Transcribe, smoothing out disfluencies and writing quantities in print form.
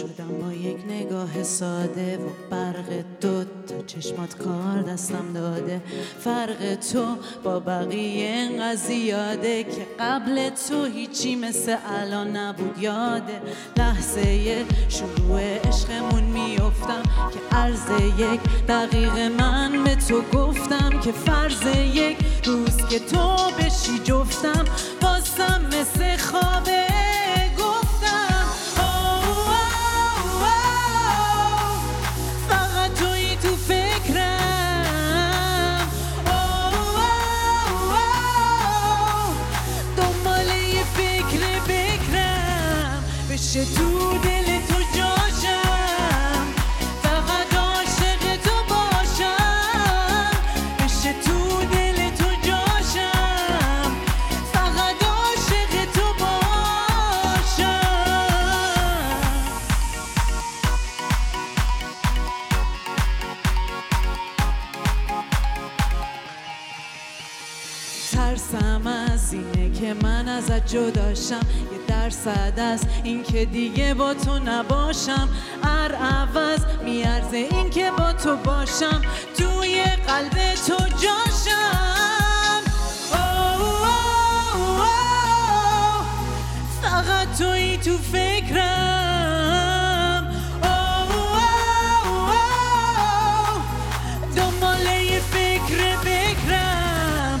شدم با یک نگاه ساده و برق دوتا چشمات کار دستم داده. فرق تو با بقیه انقدر زیاده که قبل تو هیچی مثل الان نبود یاده. لحظه شروع عشقمون میافتم که عرض یک دقیقه من به تو گفتم که فرض یک روز که تو بشی جفتم بازم مثل خوابه. بشه تو دل تو جاشم، فقط عاشق تو باشم. بشه تو دل تو جاشم، فقط عاشق تو باشم. ترسم از اینه که من ازت جداشم، درصد از این که دیگه با تو نباشم. هر عوض میارزه این که با تو باشم، توی قلب تو جاشم. فقط توی تو فکرم، دنباله فکر بکرم.